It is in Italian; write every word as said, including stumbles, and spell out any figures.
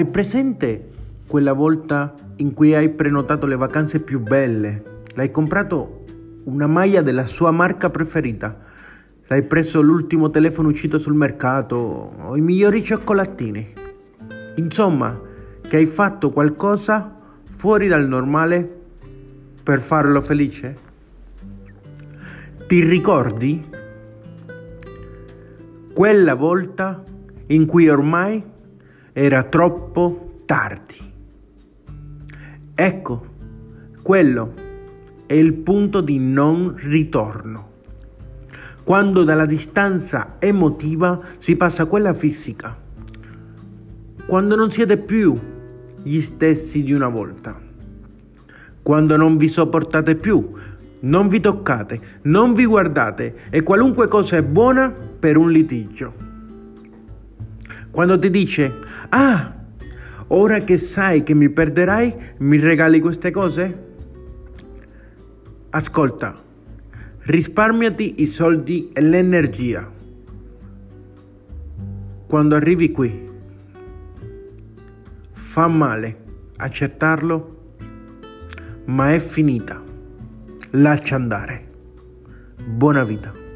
Hai presente quella volta in cui hai prenotato le vacanze più belle? L'hai comprato una maglia della sua marca preferita? L'hai preso l'ultimo telefono uscito sul mercato o i migliori cioccolatini? Insomma, che hai fatto qualcosa fuori dal normale per farlo felice? Ti ricordi quella volta in cui ormai era troppo tardi? Ecco, quello è il punto di non ritorno. Quando dalla distanza emotiva si passa a quella fisica. Quando non siete più gli stessi di una volta. Quando non vi sopportate più, non vi toccate, non vi guardate e qualunque cosa è buona per un litigio. Quando ti dice, ah, ora che sai che mi perderai, mi regali queste cose? Ascolta, risparmiati i soldi e l'energia. Quando arrivi qui, fa male accettarlo, ma è finita. Lascia andare. Buona vita.